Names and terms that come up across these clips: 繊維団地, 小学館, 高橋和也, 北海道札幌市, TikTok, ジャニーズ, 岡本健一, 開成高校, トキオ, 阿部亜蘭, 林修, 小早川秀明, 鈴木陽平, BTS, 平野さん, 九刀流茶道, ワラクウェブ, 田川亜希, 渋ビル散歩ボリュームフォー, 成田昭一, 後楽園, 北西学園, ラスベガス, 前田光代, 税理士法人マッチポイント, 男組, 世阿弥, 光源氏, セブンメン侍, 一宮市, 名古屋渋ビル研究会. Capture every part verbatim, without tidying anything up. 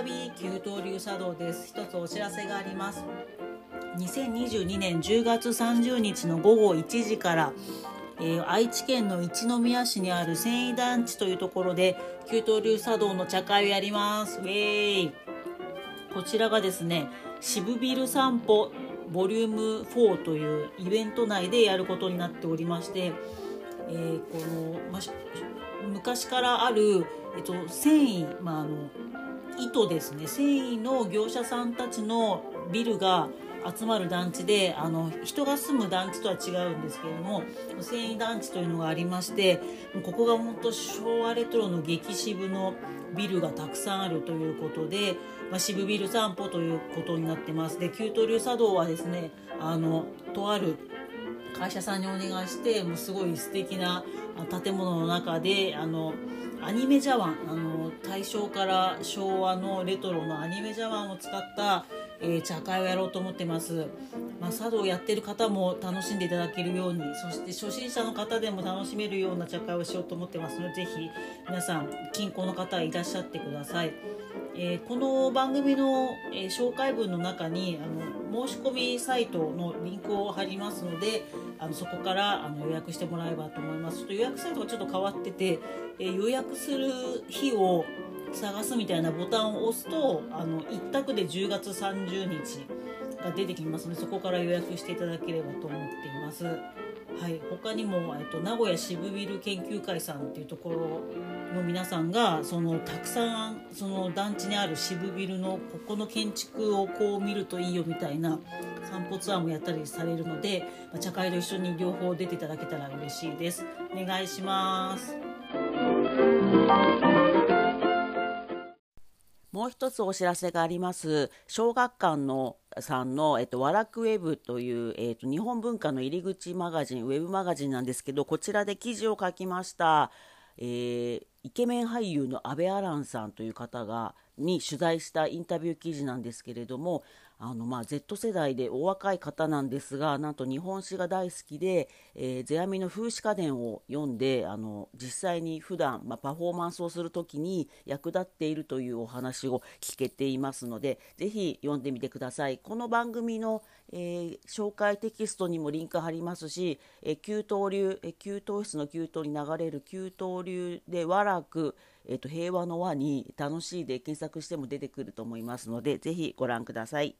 再び九刀流茶道です。一つお知らせがあります。にせんにじゅうにねんじゅうがつさんじゅうにちのごごいちじから、えー、愛知県の一宮市にある繊維団地というところで九刀流茶道の茶会をやります。ウェーイ。こちらがですね、渋ビル散歩ボリュームフォーというイベント内でやることになっておりまして、えー、このま昔からある、えっと、繊維、まあ、あの糸ですね、繊維の業者さんたちのビルが集まる団地で、あの人が住む団地とは違うんですけれども、繊維団地というのがありまして、ここが本当昭和レトロの激渋のビルがたくさんあるということで、まあ、渋ビル散歩ということになってます。で、九刀流茶道はですね、あのとある会社さんにお願いして、もうすごい素敵な建物の中で、あのアニメ茶碗、あの大正から昭和のレトロのアニメ茶碗を使った、えー、茶会をやろうと思ってます。まあ、茶道をやってる方も楽しんでいただけるように、そして初心者の方でも楽しめるような茶会をしようと思ってますので、ぜひ皆さん近郊の方いらっしゃってください。えー、この番組の、えー、紹介文の中にあの申し込みサイトのリンクを貼りますので、あのそこからあの予約してもらえばと思います。ちょっと予約サイトがちょっと変わってて、えー、予約する日を探すみたいなボタンを押すと、あの一択でじゅうがつさんじゅうにちが出てきますので、そこから予約していただければと思っています。はい、他にも、えっと、名古屋渋ビル研究会さんっていうところの皆さんが、そのたくさんその団地にある渋ビルのここの建築をこう見るといいよみたいな散歩ツアーもやったりされるので、茶会と一緒に両方出ていただけたら嬉しいです。お願いします。もう一つお知らせがあります。小学館のさんの、えっと、ワラクウェブという、えっと、日本文化の入り口マガジン、ウェブマガジンなんですけど、こちらで記事を書きました、えー、イケメン俳優の阿部亜蘭さんという方がに取材したインタビュー記事なんですけれども、あの、まあ、Z 世代でお若い方なんですが、なんと日本史が大好きで、えー、世阿弥の風姿家伝を読んで、あの実際に普段、まあ、パフォーマンスをするときに役立っているというお話を聞けていますので、ぜひ読んでみてください。この番組の、えー、紹介テキストにもリンク貼りますし、えー、九刀流、えー、給湯室の給湯に流れる九刀流で和楽、えー、と平和の和に楽しいで検索しても出てくると思いますので、ぜひご覧ください。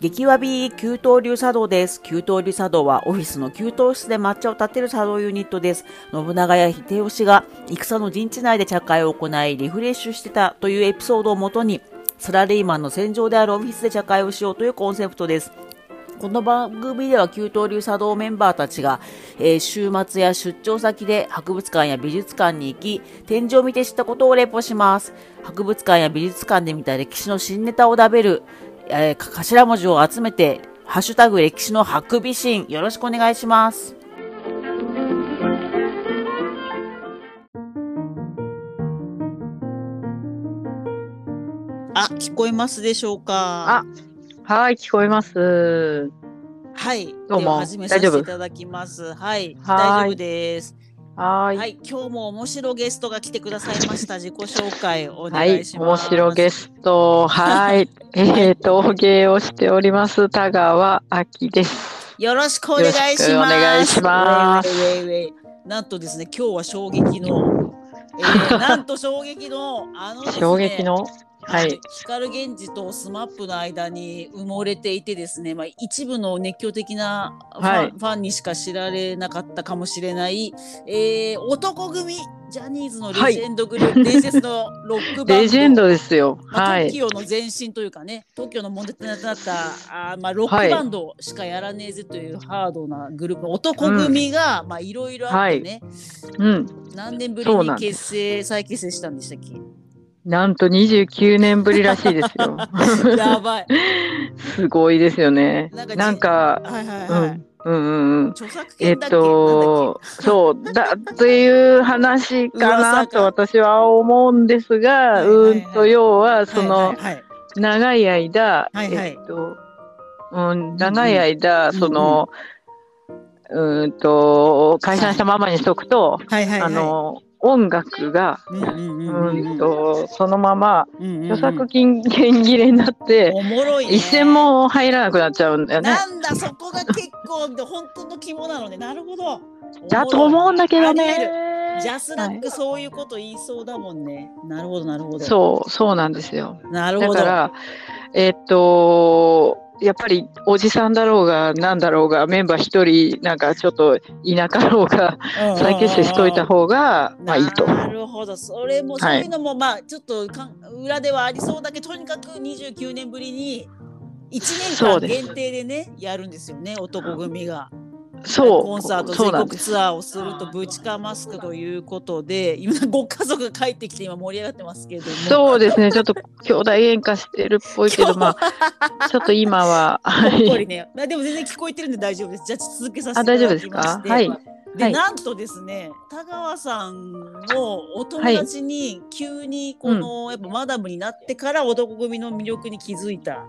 激わび九刀流茶道です。九刀流茶道はオフィスの給湯室で抹茶を立てる茶道ユニットです。信長や秀吉が戦の陣地内で茶会を行いリフレッシュしてたというエピソードをもとに、サラリーマンの戦場であるオフィスで茶会をしようというコンセプトです。この番組では九刀流茶道メンバーたちが、えー、週末や出張先で博物館や美術館に行き、展示を見て知ったことをレポします。博物館や美術館で見た歴史の新ネタを食べる、えー、頭文字を集めて、ハッシュタグ歴史のハクビシン、よろしくお願いします。あ、聞こえますでしょうか？あ、はい、聞こえます。はい、どうも始めさせていただきます。はい、大丈夫です。はい、はい、今日も面白ゲストが来てくださいました。自己紹介お願いします。はい、面白ゲスト、はい、えー、陶芸をしております田川亜希です。よろしくお願いします。お願いします。ウェイウェイウェイウェイ。なんとですね、今日は衝撃の、えー、なんと衝撃のあのですね、衝撃の。はい、光源氏とスマップの間に埋もれていてですね、まあ、一部の熱狂的なファン、はい、ファンにしか知られなかったかもしれない、えー、男組ジャニーズのレジェンドグループ、はい、伝説のロックバンドレジェンドですよ、はい、まあ、トキオの前身というかね、トキオの問題となったあ、まあ、ロックバンドしかやらねえぜというハードなグループ、はい、男組がいろいろあってね、はい、うん、何年ぶりに結成再結成したんでしたっけ？なんとにじゅうきゅうねんぶりらしいですよ。やばい。すごいですよね。なんか、著作権だっけ？えっと、そうだという話かなと私は思うんですが、うんと要はその長い間、えっと、長い間その。うんと解散したままにしとくと、はいはいはい、あの音楽がそのまま著作権切れになって、うんうんうん、おもろいね、一銭も入らなくなっちゃうんだよね。なんだそこが結構本当の肝なのね。なるほど。だと思うんだけどね。ジャスラックそういうこと言いそうだもんね。はい、なるほどなるほど。そうそうなんですよ。なるほど。だからえー、っと。やっぱりおじさんだろうがなんだろうがメンバー一人なんかちょっと田舎ろうが再結成しといた方がまあいいと。なるほど。それもそういうのもまあちょっとか裏ではありそうだけど、とにかくにじゅうきゅうねんぶりにいちねんかん限定でねやるんですよね、男組が。そうコンサート全国ツアーをするとぶちかますということで、今ご家族が帰ってきて今盛り上がってますけれども。そうですね、ちょっと兄弟喧嘩してるっぽいけどまあちょっと今はほっこりね。でも全然聞こえてるんで大丈夫です。じゃあ続けさせていただきまして、あ、大丈夫ですか。はいで、はい、なんとですね、田川さんのお友達に急にこの、はい、やっぱマダムになってから男組の魅力に気づいた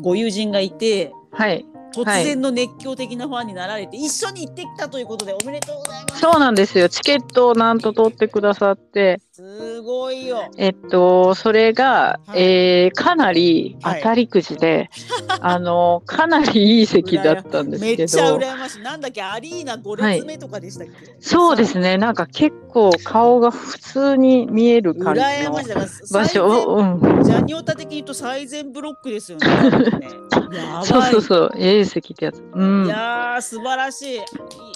ご友人がいて、はい突然の熱狂的なファンになられて、はい、一緒に行ってきたということでおめでとうございます。そうなんですよ。チケットをなんと取ってくださって、すごいよ。えっとそれが、はいえー、かなり当たりくじで、はい、あのかなりいい席だったんですけど、めっちゃ羨ましい。なんだっけアリーナご列目とかでしたっけ、はい。そうですね。なんか結構顔が普通に見える感じの場所。うん。ジャニオタ的に言うと最前ブロックですよね。やばい。そうそうそう。えー席ってやつ、うん、いやー素晴らし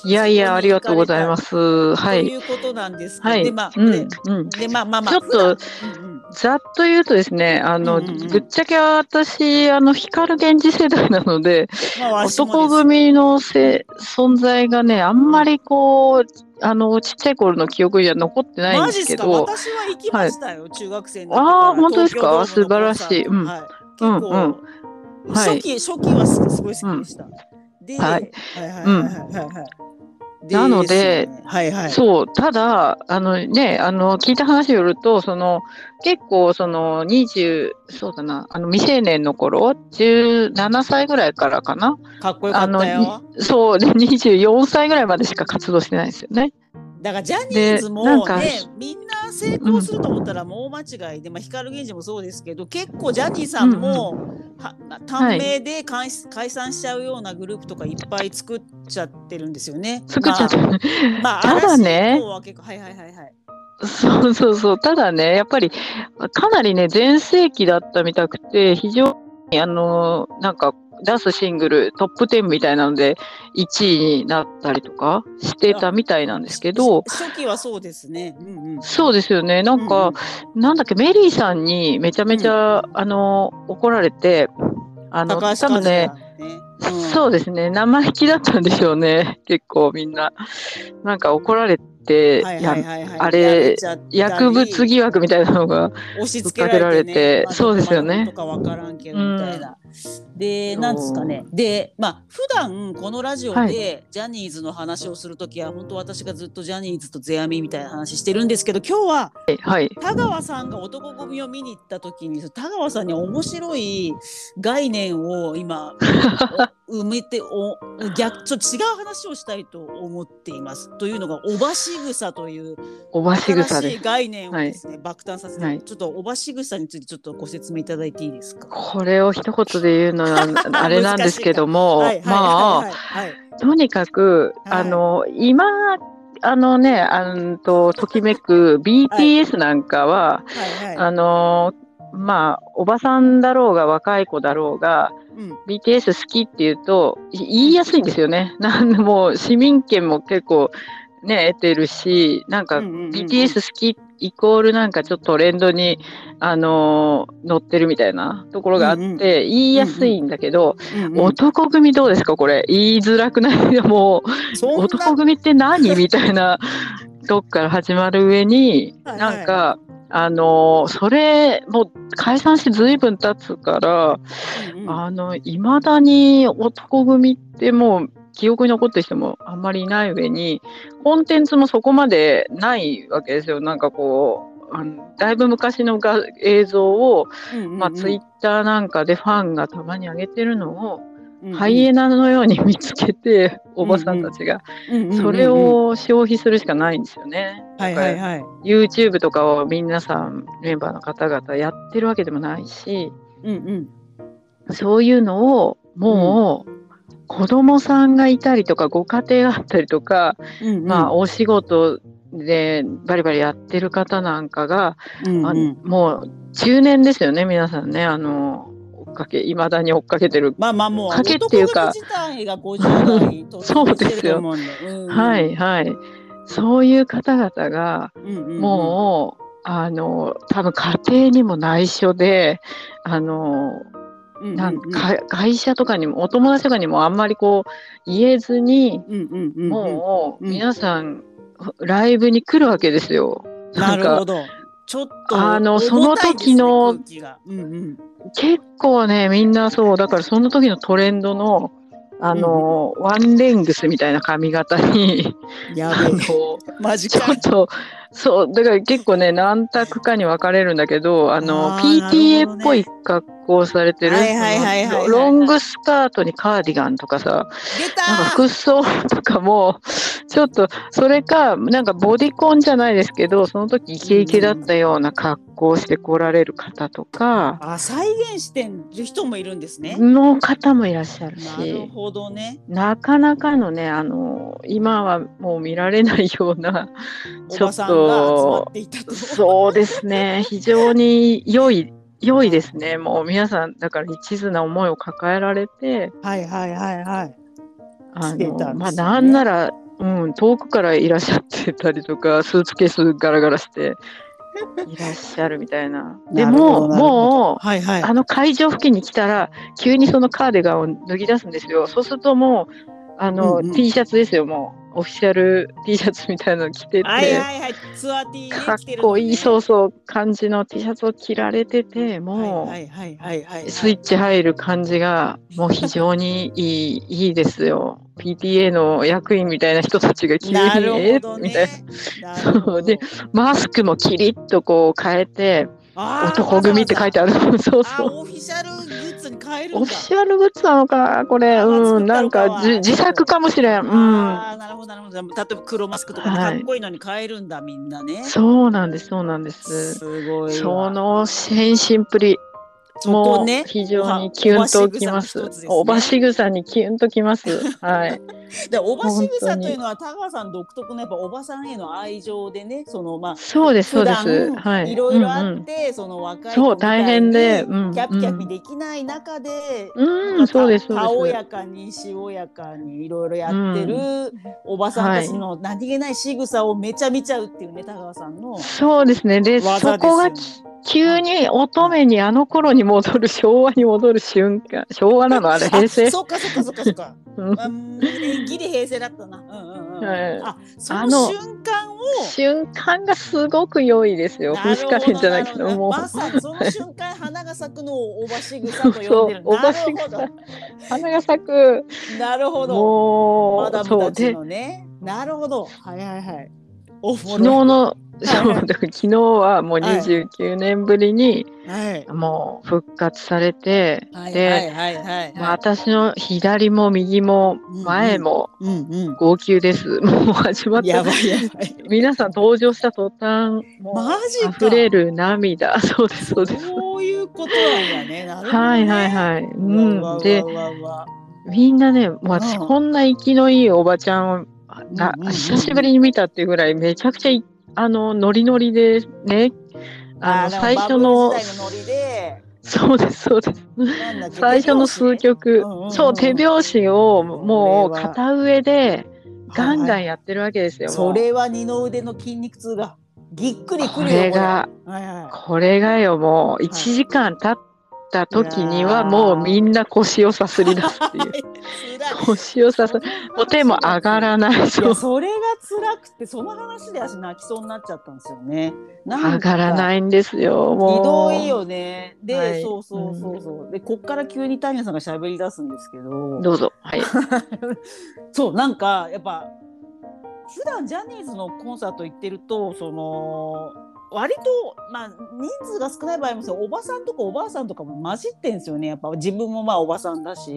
い。いやいやありがとうございます。はい。ということなんですけど、はい、でまあ、うんうん、でまあまあまあ、ちょっと、うんうん、ざっと言うとですね、あの、うんうんうん、ぶっちゃけ私あの光源氏世代なので、まあ、男組のせ存在がねあんまりこう。あのちっちゃい頃の記憶には残ってないんですけど。マジですか。私は行きましたよ、はい、中学生の時から。ああ本当ですか。素晴らしい。うん、はい、結構、うんうん初期、はい、初期はすごい好きでした。うん、で、はい、はいはいはいはい。なので、はいはい、そうただあのねあの聞いた話によるとその結構そのにじゅうそうだなあの未成年の頃じゅうななさいぐらいからかな。かっこよかったよ。あのそうでにじゅうよんさいぐらいまでしか活動してないんですよね。だからジャニーズもねみんな成功すると思ったらもう間違いで、うん、まあ光源氏もそうですけど結構ジャニーさんも、うんは短命で解散しちゃうようなグループとかいっぱい作っちゃってるんですよね。作っちゃってる。まあ、ただね、そうそうそう、ただね、やっぱりかなりね、全盛期だったみたくて、非常にあの、なんか出すシングルトップじゅうみたいなのでいちいになったりとかしてたみたいなんですけど、初期はそうですね、うんうん、そうですよね。なんか、うん、なんだっけメリーさんにめちゃめちゃ、うん、あの怒られてあの多分ね、うん、そうですね生意気だったんでしょうね。結構みんななんか怒られて、はいはいはいはい、あれ薬物疑惑みたいなのが押し付けられて、ね、そうですよね。とかわからんけどみたいな。でなんですかね。でまあ普段このラジオでジャニーズの話をするときは、はい、本当私がずっとジャニーズと世阿弥みたいな話してるんですけど、今日は、はい、田川さんが男組を見に行ったときに田川さんに面白い概念を今埋めてお逆ちょっと違う話をしたいと思っています。というのがおばし草という新しい概念をですね、はい、爆誕させて、はい、ちょっとおばし草についてちょっとご説明いただいていいですか。これを一言で言うのはあれなんですけども、まあとにかく、はい、あの今あのねあのとときめく ビーティーエス なんかは、はいはいはい、あのまあおばさんだろうが若い子だろうが、うん、ビーティーエス 好きっていうと言いやすいんですよね。なんでもう市民権も結構ね得てるし、なんか ビーティーエス 好きってイコールなんかちょっとトレンドに、あのー、乗ってるみたいなところがあって、うんうん、言いやすいんだけど、うんうん、男組どうですかこれ言いづらくないもう男組って何みたいなとこから始まる上になんか、はいはい、あのー、それもう解散して随分経つから、うんうん、あの未だに男組ってもう記憶に残ってる人もあんまりいない上にコンテンツもそこまでないわけですよ。なんかこうあのだいぶ昔のが映像を、うんうんうんまあ、ツイッターなんかでファンがたまに上げてるのをうんうん、ハイエナのように見つけておばさんたちが、うんうん、それを消費するしかないんですよね、はいはいはい、YouTube とかを皆さんメンバーの方々やってるわけでもないし、うんうん、そういうのをもう、うん、子供さんがいたりとかご家庭があったりとか、うんうん、まあお仕事でバリバリやってる方なんかが、うんうん、もう中年ですよね皆さんね、あの追っかけ未だに追っかけてる、まあまあもうかけっていうか男自体がごじゅう代とそうですよ、うんうん、はいはい、そういう方々が、うんうんうん、もうあの多分家庭にも内緒であのなん、うんうんうん、会社とかにもお友達とかにもあんまりこう言えずに、うんうんうん、もう皆さんライブに来るわけですよ。なるほど。ちょっとあのその時の、うんうん、結構ねみんなそうだからその時のトレンドのあの、うん、ワンレングスみたいな髪型にやべえマジか。ちょっとそうだから結構ね何択かに分かれるんだけどあのあ ピーティーエー っぽい格好をされてるロングスカートにカーディガンとかさなんか服装とかもちょっとそれかなんかボディコンじゃないですけどその時イケイケだったような格好をしてこられる方とか、うん、あ再現してる人もいるんですねの方もいらっしゃるしなるほどねなかなかのねあの今はもう見られないようなちょっとそうですね非常に良い良いですねもう皆さんだから一途な思いを抱えられてはいはいはいはいあの、まあ、なんなら、うん、遠くからいらっしゃってたりとかスーツケースガラガラしていらっしゃるみたいなでももう、はいはい、あの会場付近に来たら急にそのカーディガンを脱ぎ出すんですよそうするともうあの、うんうん、T シャツですよもうオフィシャル T シャツみたいなの着てて、はいはいはい、ツアー T かっこいいそうそう感じの T シャツを着られててもうスイッチ入る感じがもう非常にいい、 いいですよ ピーティーエー の役員みたいな人たちが急にえー、みたいなそうでマスクもキリッとこう変えて男組って書いてあるそうそうオフィシャルグッズに変えるんだオフィシャルグッズなのかこれうんなんか自作かもしれんうんあなるほどなるほど例えば黒マスクとかかっこいいのに変えるんだ、はい、みんなねそうなんですそうなんですすごいその変身プリもう非常にキュンときますおばしぐさにキュンときますはいでおばしぐさというのは田川さん独特のやっぱおばさんへの愛情でねそのまあそうですそうですはいいろいろあって、うんうん、その若い子みたいにキャピキャピできない中でうんそうですそうです顔やかにしおやかにいろいろやってる、うん、おばさんたちの何気ない仕草をめちゃ見ちゃうっていうね田川さんのそうですねでそこが急に乙女にあの頃に戻る昭和に戻る瞬間昭和なのあれ平成そうかそうかそうかそうかギリ平成だったな、うんうんうんはい、あその瞬間を瞬間がすごく良いですよフィシカレンじゃないけどもうまさにその瞬間花が咲くのをおばしぐさと呼んでるそうそうなるほど花が咲くなるほどマダムたちのねなるほどはいはいはい昨日のそう昨日はもうにじゅうきゅうねんぶりにもう復活されて、はい、で、はいはいはいはい、私の左も右も前も号泣です、うんうん、もう始まったやばいやばい皆さん登場した途端もう溢れる涙そうですそうですそういうことなんだねなるほどねはいはいはい、うん、でみんなね私こんな生きのいいおばちゃんをな久しぶりに見たっていうぐらいめちゃくちゃいあのノリノリでねあのあ最初のそうですそうです最初の数曲、うんうんうん、そう手拍子をもう片上でガンガンやってるわけですよ、はい、それは二の腕の筋肉痛がぎっくりくるよこれが、はいはい、これがよもういちじかん経ってた時にはもうみんな腰をさすり出すっていう腰をさすお手も上がらない そ, いやそれが辛くてその話で私泣きそうになっちゃったんですよねなん上がらないんですよもうひどいよねで、はい、そうそうそうそう、うん、でこっから急にタニアさんがしゃべり出すんですけどどうぞ、はい、そうなんかやっぱ普段ジャニーズのコンサート行ってるとその割と、まあ、人数が少ない場合もおばさんとかおばあさんとかも混じってんですよねやっぱ自分もまあおばさんだし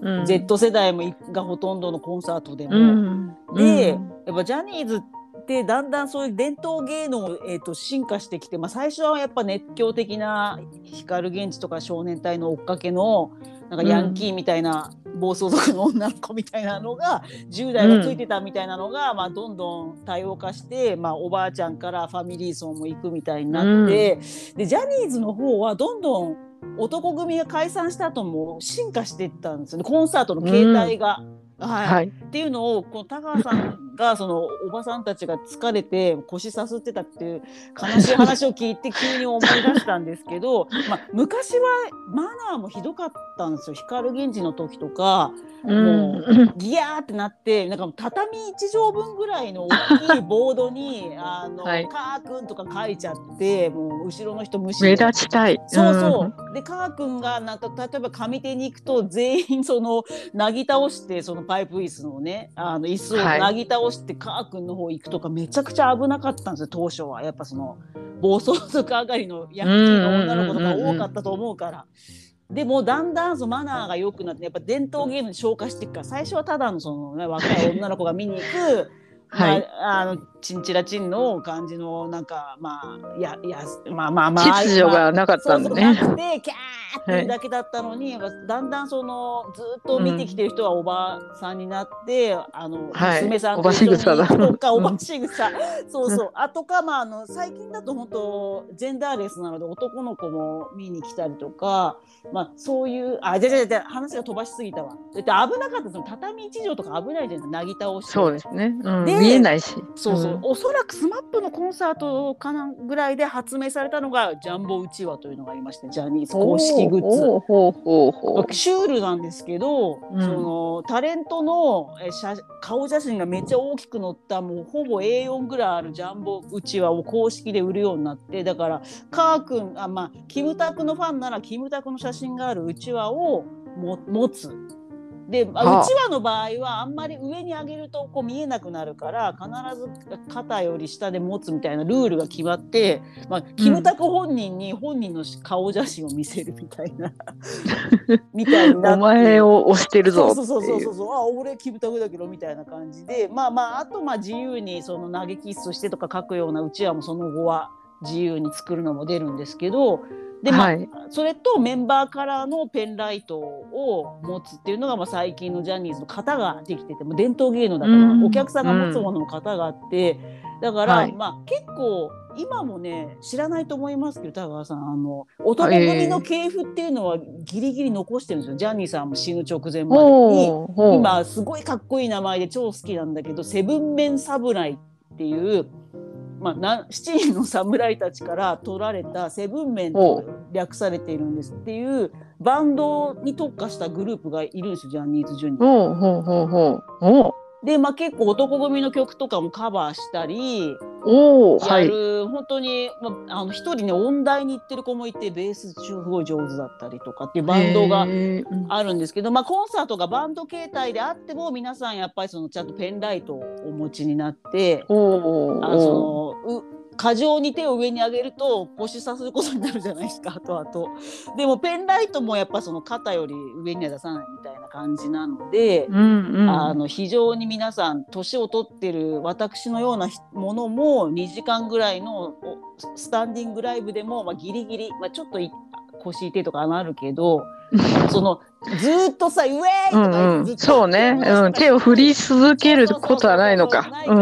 うん、Z 世代もがほとんどのコンサートでも、うん、で、うん、やっぱジャニーズってだんだんそういう伝統芸能を、えー、と進化してきて、まあ、最初はやっぱ熱狂的な光源氏とか少年隊の追っかけのなんかヤンキーみたいな、うん、暴走族の女の子みたいなのがじゅう代がついてたみたいなのが、うんまあ、どんどん多様化して、まあ、おばあちゃんからファミリー層も行くみたいになって、うん、でジャニーズの方はどんどん男組が解散した後も進化していったんですよね、コンサートの形態が、うんはいはい、っていうのをこう田川さんがそのおばさんたちが疲れて腰さすってたっていう悲しい話を聞いて急に思い出したんですけど、まあ、昔はマナーもひどかったんですよ。光源氏の時とかもうギヤーってなってなんか畳一畳分ぐらいの大きいボードにあの、はい、カー君とか書いちゃってもう後ろの人無視目立ちたい、うん、そうそうでカー君がなんか例えば上手に行くと全員そのなぎ倒してそのパイプ椅子のねあの椅子をなぎ倒して、はい、カー君の方行くとかめちゃくちゃ危なかったんですよ。当初はやっぱその暴走族上がりのヤンキーの女の子とか多かったと思うから、うんうんうんうんでもだんだんそのマナーが良くなってやっぱ伝統芸能に昇華していくから最初はただのその、ね、若い女の子が見に行くはいまあ、あのチンチラチンの感じのなんかまあややまあまあまあ秩序がなかったんだね。そうそうなくてキャーっていうだけだったのに、はい、だんだんそのずっと見てきてる人はおばさんになって、うん、あの娘さんと一緒にとかおばしぐさそうそうあとかまああの最近だと本当ジェンダーレスなので男の子も見に来たりとかまあそういうあじゃじゃじゃ話が飛ばしすぎたわ。だって危なかったその畳一畳とか危ないじゃないですかなぎ倒してそうですね、うんで見えないしそうそう、うん、おそらく スマップ のコンサートかなぐらいで発明されたのがジャンボうちわというのがありましてジャニーズ公式グッズほうほうほうほうシュールなんですけど、うん、そのタレントの写顔写真がめっちゃ大きく載ったもうほぼ エーよん ぐらいあるジャンボうちわを公式で売るようになってだからカー君あ、まあ、キムタクのファンならキムタクの写真があるうちわをも持つでうちわの場合はあんまり上に上げるとこう見えなくなるから必ず肩より下で持つみたいなルールが決まって、まあ、キムタク本人に本人の顔写真を見せるみたいなみたいなお前を押してるぞっていうそうそうそうそうあ俺キムタクだけどみたいな感じでまあまああとまあ自由にその投げキッスしてとか書くようなうちわもその後は自由に作るのも出るんですけどでまあはい、それとメンバーからのペンライトを持つっていうのが、まあ、最近のジャニーズの型ができてても伝統芸能だからお客さんが持つものの型があってだから、はいまあ、結構今もね知らないと思いますけど田川さんあの男組の系譜っていうのはギリギリ残してるんですよ、えー、ジャニーさんも死ぬ直前までに今すごいかっこいい名前で超好きなんだけどセブンメン侍っていうまあ、なしちにんの侍たちから取られたセブンメンと略されているんですっていうバンドに特化したグループがいるんですよジャニーズジュニアで、まあ、結構男組の曲とかもカバーしたりおやる、はい、本当に、まあ、あの一人ね音大に行ってる子もいてベースすごい上手だったりとかっていうバンドがあるんですけど、まあ、コンサートがバンド形態であっても皆さんやっぱりそのちゃんとペンライトをお持ちになっておあその過剰に手を上に上げると腰さすることになるじゃないですか後々でもペンライトもやっぱその肩より上には出さないみたいな感じなので、うんうん、あの非常に皆さん年を取ってる私のようなものもにじかんぐらいのスタンディングライブでも、まあ、ギリギリ、まあ、ちょっと腰痛いとかあるけどそのずっとさウェーイとかずっと、うんうん、そうね、うん、手を振り続けることはないのか肩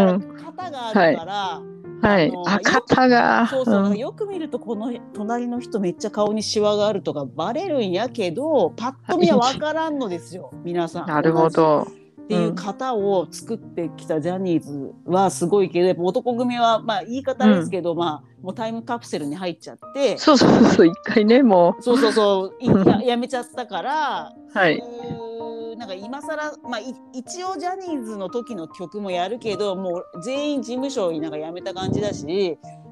があるから、はいはい、あ肩がそうそう、うん、よく見るとこの隣の人めっちゃ顔にシワがあるとかバレるんやけどパッと見は分からんのですよ皆さんなるほどっていう型を作ってきたジャニーズはすごいけど、うん、やっぱ男組は、まあ、言い方ですけど、うん、まあもうタイムカプセルに入っちゃってそうそうそう一回ねもうそうそうそうや、 やめちゃったからはいなんか今更、まあ、一応ジャニーズの時の曲もやるけどもう全員事務所になんか辞めた感じだし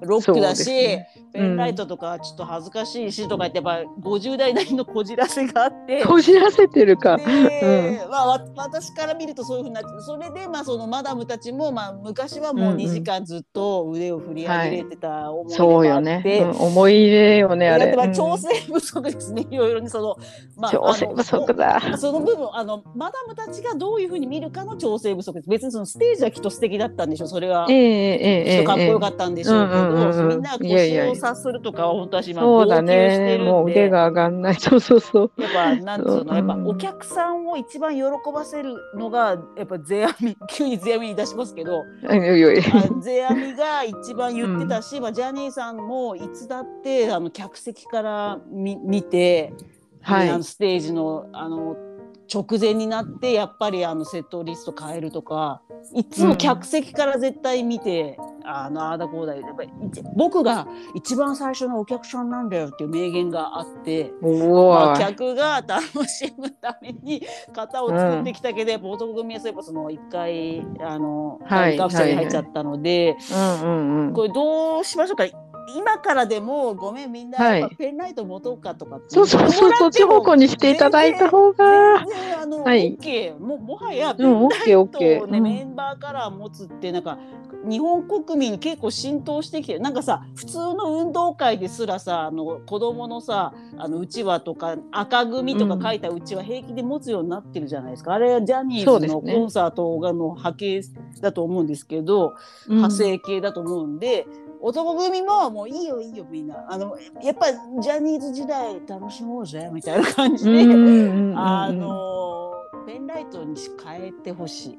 ロックだし、ね、ペンライトとかちょっと恥ずかしいしとか言って、やっぱごじゅうだいなりのこじらせがあって、こじらせてるか、で、うん、まあ、私から見るとそういうふうになって、それでまあそのマダムたちも、まあ、昔はもうにじかんずっと腕を振り上げれてた思い出があって、はい、そうよね、うん、思い入れよねあれ、まあ、調整不足ですね、いろいろにその、まあ、調整不足だ、あの、その部分、あのマダムたちがどういうふうに見るかの調整不足です。別にそのステージはきっと素敵だったんでしょう、それは、えーえー、ちょっとかっこよかったんでしょうけど、えーえーうんうんうん、みんな腰を察するとかは本当は今号泣してるんで、そうだね、もう腕が上がんない、そうそうそう、やっぱなんつうの、やっぱお客さんを一番喜ばせるのがやっぱ世阿弥、急に世阿弥に出しますけど、世阿弥が一番言ってたし、うん、まあ、ジャニーさんもいつだってあの客席から見、見て、はい、あのステージのあの直前になってやっぱりあのセットリスト変えるとか、いつも客席から絶対見て、うん、あのあーだこうだ、やっぱり僕が一番最初のお客さんなんだよっていう名言があって、まあ、客が楽しむために型を作ってきたけど、うん、男組はそういえばそのいっかいあの学者に入っちゃったので、これどうしましょうか、今からでもごめんみんな、はい、ペンライト持とうかとか、そうそうそう、そっち方向にしていただいた方が、あの、はい、OK、 も, もはやペンライトを、ね、うん OK、 メンバーカラー持つってなんか日本国民に結構浸透してきて、なんかさ、普通の運動会ですらさ、あの子供のさ、あのうちわとか赤組とか書いたうちは平気で持つようになってるじゃないですか、うん、あれはジャニーズのコンサートの派系だと思うんですけど、うん、派生系だと思うんで、男組ももういいよいいよみんな、あのやっぱジャニーズ時代楽しもうぜみたいな感じで、あのペンライトに変えてほしい。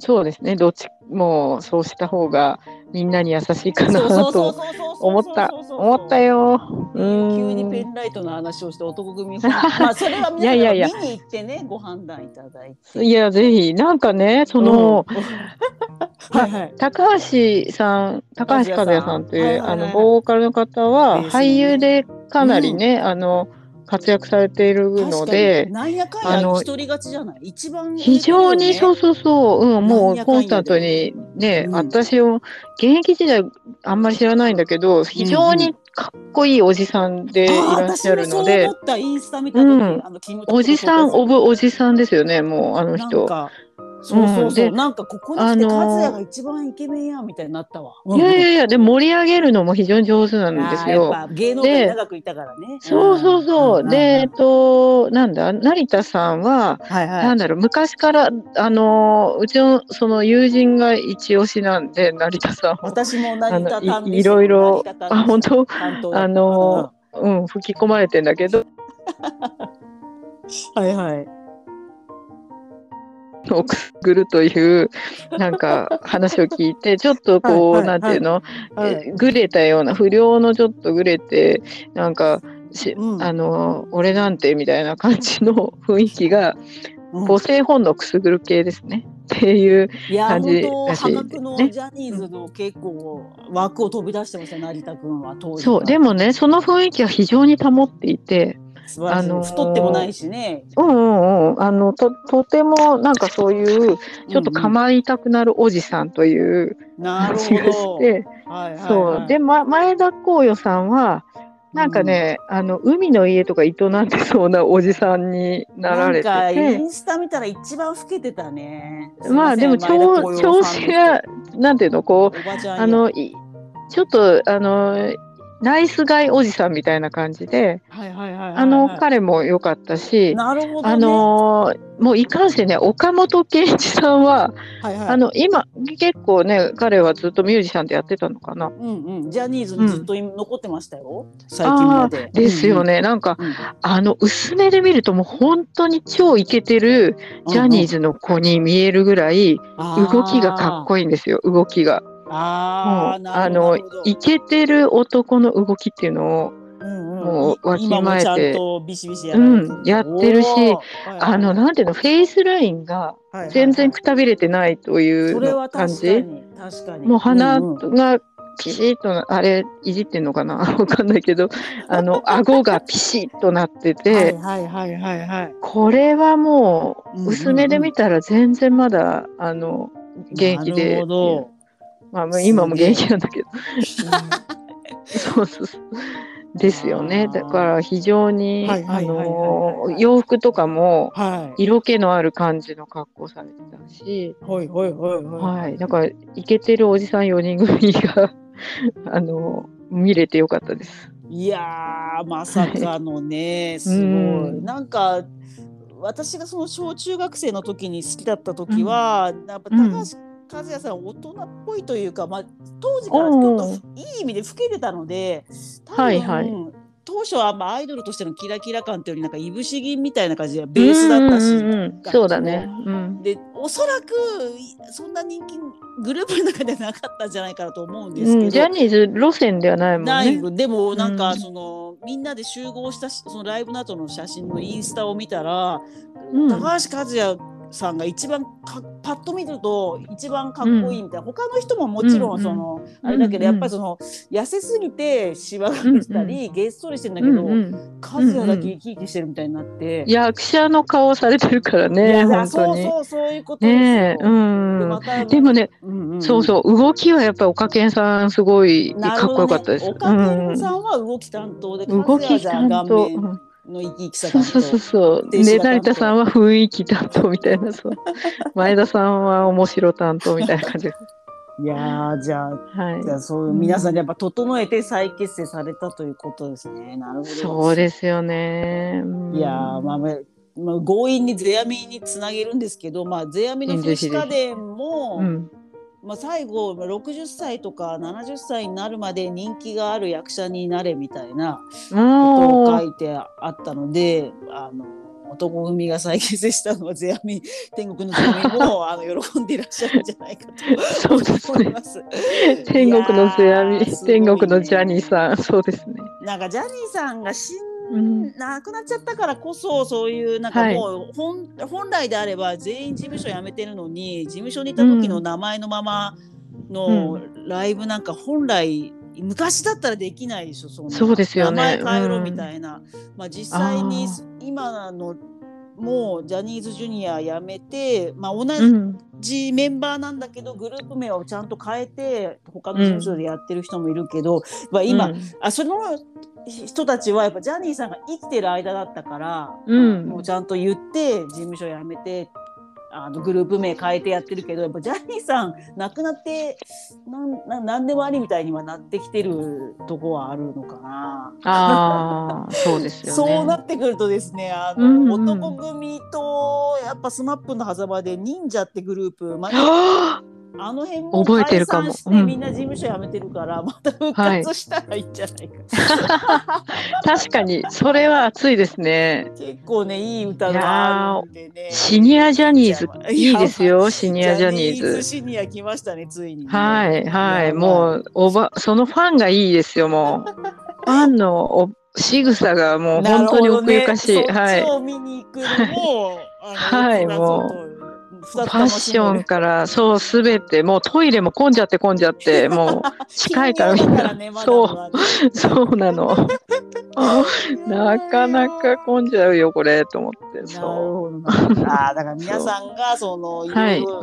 そうですね、どっちもそうした方がみんなに優しいかなと思った思ったよ、うん、急にペンライトの話をして男組まあそれは皆さん見に行ってね、いやいやいや、ご判断いただいて、いやぜひ、なんかね、その、うんはいはい、高橋さん、高橋和也さんという、はいはいはい、あのボーカルの方は俳優でかなりね、うん、あの活躍されているので、なんやかんや一人勝ちじゃない、一番、ね、非常にそうそうそう、うん、もうコンスタントにね、うん、私も現役時代あんまり知らないんだけど、非常にかっこいいおじさんでいらっしゃるので、うん、あ、私もそう思った、インスタ見た時、うん、あのおじさんオブおじさんですよね、もうあの人。そうそうそう、うん、なんかここに来てカズヤが一番イケメンやみたいになったわ、うん、いやいやいや、で盛り上げるのも非常に上手なんですよ、やっぱ芸能界長くいたからね、そうそうそう、うん、で、えっと、なんだ、成田さんは、はいはい、なんだろう、昔からあのうちのその友人が一押しなんで、成田さん、私も成田担当、いろいろ、あ、本当、あの、うん、吹き込まれてんだけどはいはい、をくすぐるというなんか話を聞いて、ちょっとこう、はいはいはい、なんていうの、はい、ぐれたような不良のちょっとぐれてなんか、うん、あの俺なんてみたいな感じの雰囲気が、うん、母性本能くすぐる系ですねっていう感じらしいですね。いや、本当、破格のジャニーズの結構枠を飛び出してました、成田君は当時。そう、でもね、その雰囲気は非常に保っていて、あのー、太ってもないしね、うんうんうん、あの と, とてもなんかそういうちょっと構いたくなるおじさんという話がして、で、ま、前田光代さんはなんかね、うん、あの海の家とか営んでそうなおじさんになられてて、なんかインスタ見たら一番老けてたね。まあでも調子がなんていうの、こうあのちょっとあのナイスガイおじさんみたいな感じで、あの彼も良かったし、なるほど、ね、あのもういかんせんね、岡本健一さんは、はいはい、あの今結構ね、彼はずっとミュージシャンでやってたのかな、うんうん、ジャニーズにずっと、うん、残ってましたよ最近まで。ですよね、うんうん、なんか、うん、あの薄めで見るともう本当に超イケてるジャニーズの子に見えるぐらい、うんうん、動きがかっこいいんですよ、動きが。あうん、あのイケてる男の動きっていうのを、うんうん、もうわきまえてビシビシ や,、うん、やってるし、あのなんていうの、フェイスラインが全然くたびれてないというの感じ、はいはいはい、確かに確かに、もう鼻がピシッと、あれいじってんのかなわかんないけど、あの顎がピシッとなっててこれはもう薄めで見たら全然まだあの現役で。なるほど、まあ、今も現役なんだけどそうそうそうですよね。だから非常に洋服とかも色気のある感じの格好されてたし、はいはいはいはい、だからイケてるおじさんよにん組があの見れてよかったです。いやーまさかのね、はい、すごい、うん、なんか私がその小中学生の時に好きだった時は、うん、やっぱ高橋和也さん大人っぽいというか、まあ、当時からちょっといい意味で老けてたので多分、はいはい、当初はまあアイドルとしてのキラキラ感というよりなんかいぶし銀みたいな感じでベースだったし、うんうんうん、そうだね、うん、でおそらくそんな人気グループの中ではなかったんじゃないかなと思うんですけど、うん、ジャニーズ路線ではないもんね。ないでもなんかその、うん、みんなで集合したそのライブの後の写真のインスタを見たら、うん、高橋和也さんが一番パッと見ると一番かっこいいみたいな、うん、他の人ももちろんその、うん、あれだけどやっぱりその痩せすぎてシワが出たり、うん、げっそりしてるんだけど、うん、カズヤだけ生き生きしてるみたいになって、うん、役者の顔されてるからね本当に。そうそうそういうことですよ、ね、うん、で、また、でもね、うんうん、そうそう動きはやっぱりおかけんさんすごいかっこよかったです、ね、おかけんさんは動き担当で、うん、カズヤじゃん顔面の生き生きさ担当、そうそうそうそうで成田さんは雰囲気担当みたいなそう前田さんは面白担当みたいな感じいやじゃあ、はい、じゃあそういう皆さんやっぱ整えて再結成されたということですね。なるほど、そうですよね、うん、いやまあ、まあまあ、強引に世阿弥につなげるんですけど、まあ、世阿弥の風刺家電も、うんまあ、最後ろくじゅっさいとかななじゅっさいになるまで人気がある役者になれみたいなことを書いてあったので、あの男組が再結成したのは世阿弥天国の世阿弥もあの喜んでいらっしゃるんじゃないかと思います天国の世阿弥、ね、天国のジャニーさん、そうですね、なんかジャニーさんが死んうん、なくなっちゃったからこそそういうなんかもう 本,、はい、本来であれば全員事務所辞めてるのに事務所にいた時の名前のままのライブなんか本来昔だったらできないでしょ、そのそうですよね、名前変えろみたいな、うんまあ、実際に今のもうジャニーズジュニア辞めて、まあ、同じメンバーなんだけど、うん、グループ名をちゃんと変えて他の事務所でやってる人もいるけど、うんまあ、今、うん、あその人たちはやっぱジャニーさんが生きてる間だったから、うん、もうちゃんと言って事務所辞めてあのグループ名変えてやってるけどやっぱジャニーさん亡くなってなんなんでもありみたいにはなってきてるとこはあるのかな。あそうですよね、そうなってくるとですねあの、うんうん、男組とやっぱスマップの狭間で忍者ってグループまたあの辺も解散してみんな事務所辞めてるからまた復活したらいいんじゃないか、はい、確かにそれは熱いですね。結構ねいい歌があるんでねシニアジャニーズいいですよ。シニアジャニーズジャニーズシニア来ましたねついに、ね、はいはいもうおばそのファンがいいですよもうファンのお仕草がもう本当に奥ゆかしい、ねはい、そっちを見に行くのもはい、あのはいファッションからそうすべてもうトイレも混んじゃって混んじゃってもう近いからみんな、ね、そうそうなのなかなか混んじゃうよこれと思ってそうあだから皆さんがそのいろいろ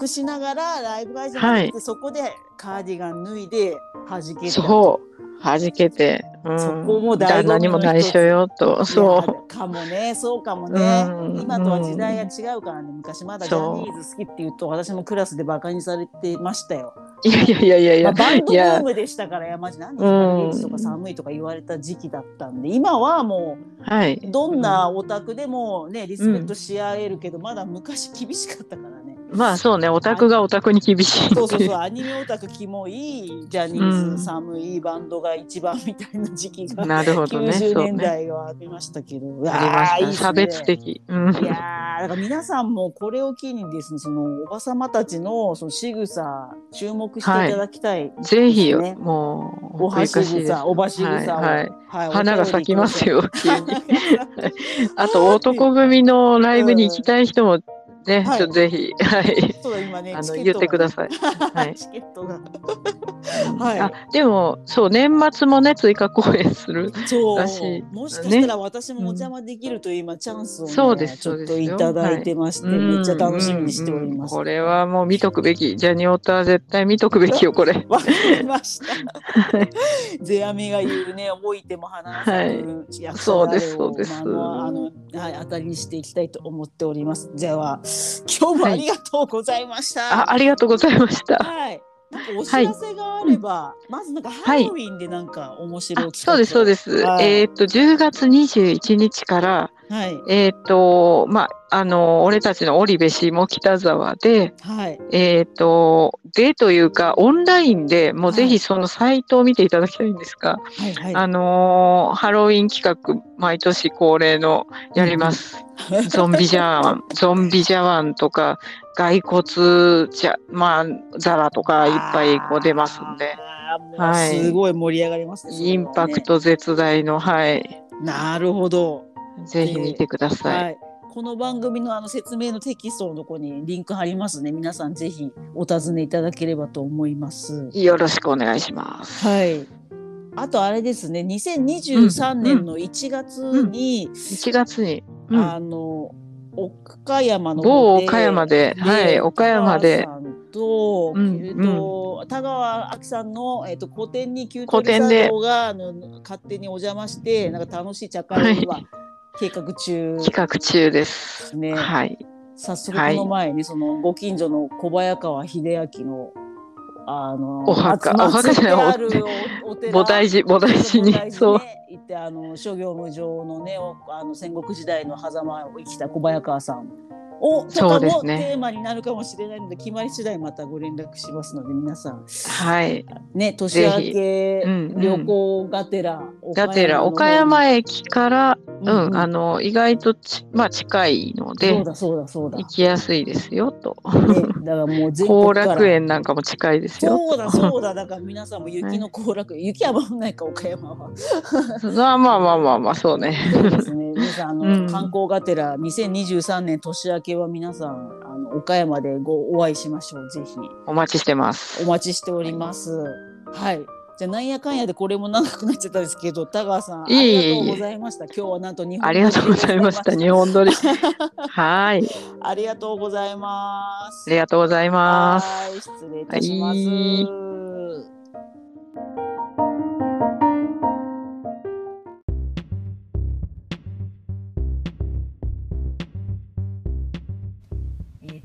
隠しながらライブ会場に行って、はい、そこでカーディガン脱いで弾けてそう弾けて、うん、そこも醍醐味の一つ何も内緒よとそうかもねそうかもね、うん、今とは時代が違うからね昔まだジャニーズ好きっていうと私もクラスでバカにされてましたよ。いやいやいやいや、まあ、バンドブームでしたからいやマジ何ですか、うん、とか寒いとか言われた時期だったんで今はもう、はい、どんなオタクでもねリスペクトし合えるけど、うん、まだ昔厳しかったからね。まあそうねオタクがオタクに厳しいそうそうそうアニメオタクキモいジャニーズ寒いバンドが一番みたいな時期が、うん、なるほどねきゅうじゅうねんだいはありましたけど、ね、ありました、ね、差別的、うん、いやだから皆さんもこれを機にですねそのおばさまたちのその仕草注目していただきたい、ねはい、ぜひもうおばしぐさおばしぐさを、はいはいはい、花が咲きますよ急にあと男組のライブに行きたい人もね、はい、ちょっとぜひ、はい、そうだ今ね、あの、言ってください。はい、チケットが、はい、あ、でもそう年末もね追加公演するらしい、ね、もしかしたら私もお邪魔できるという今チャンスを、ね、そうです、ちょっといただいてまして、はい、めっちゃ楽しみにしております。これはもう見とくべき、ジャニオタは絶対見とくべきよこれ。わかりました。ゼアミが言うね、老いても話される役者を、はい、そうですそうです、まあ、あの、はい、当たりにしていきたいと思っております。では今日もありがとうございました。はい、あ、ありがとうございました。はい。なんかお知らせがあれば、はい、まずなんかハロウィンでなんか面白い、はい、そうですそうです。はい、えー、っとじゅうがつにじゅういちにちから、はい、えー、っとまああの俺たちの織部下北沢で、はい、えー、っとでというかオンラインでもうぜひそのサイトを見ていただきたいんですが、はいはい、あのー、ハロウィン企画毎年恒例のやります。うんゾンビジャワン、ゾンビジャワンとか、骸骨じゃ、まあ、ザラとかいっぱいこう出ますんで。はい。すごい盛り上がりますね。インパクト絶大の、はい。なるほど。ぜひ見てください。はい、この番組のあの説明のテキストのとこにリンク貼りますね。皆さんぜひお尋ねいただければと思います。よろしくお願いします。はい。あとあれですね、にせんにじゅうさんねんのいちがつに、うんうん、いちがつに、うん、あの岡山の某岡山で、はい、岡山でと、うんうん、田川明さんの、えー、と個展にキュートリサロがあの勝手にお邪魔してなんか楽しい茶会は計画中、はい、企画中ですね。はい、早速この前に、はい、そのご近所の小早川秀明のあのお墓お墓じゃないお寺菩提寺、菩提寺に、ね、そう行ってあの諸行無常のねあの戦国時代の狭間を生きた小早川さんをとかも、ね、テーマになるかもしれないので決まり次第またご連絡しますので皆さん、はいね、年明け、うん、旅行がてら岡山の岡山駅から、うんうん、あの意外とち、まあ、近いのでそうだそうだそうだ行きやすいですよと後、ね、楽園なんかも近いですよそうだそうだだから皆さんも雪の後楽園、はい、雪はまんないか岡山はまあまあまあまあまあそうねそうですね皆さんあの、うん、観光がてらにせんにじゅうさんねん年明けは皆さんあの岡山でごお会いしましょう。ぜひお待ちしてます。お待ちしております。はい。じゃあなんやかんやでこれも長くなっちゃったんですけど、田川さんありがとうございました。いい今日はなんと日本撮りありがとうございました。日本撮りはい。ありがとうございます。ありがとうございます。はい失礼いたします。はい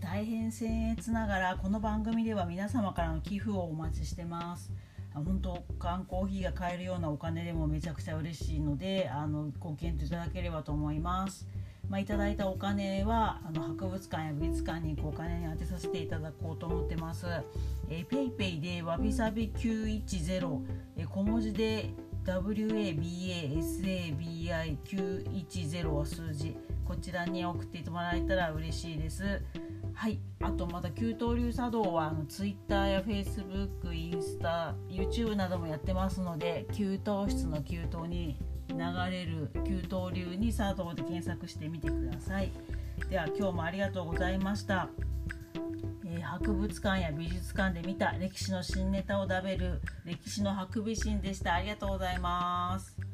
大変僭越ながらこの番組では皆様からの寄付をお待ちしてます。本当缶コーヒーが買えるようなお金でもめちゃくちゃ嬉しいのであのご検討いただければと思います。まあ、いただいたお金はあの博物館や美術館にお金に当てさせていただこうと思ってます。 PayPay でわびさびきゅうひゃくじゅうえ小文字で ダブリューエービーエーエスエービーアイきゅうひゃくじゅう は数字こちらに送ってもらえたら嬉しいです。はい、あとまた旧東流茶道はあのツイッターやフェイスブック、インスタ、YouTube などもやってますので旧東室の旧東に流れる旧東流に茶道で検索してみてください。では今日もありがとうございました。えー、博物館や美術館で見た歴史の新ネタを食べる歴史のハクビシンでした。ありがとうございます。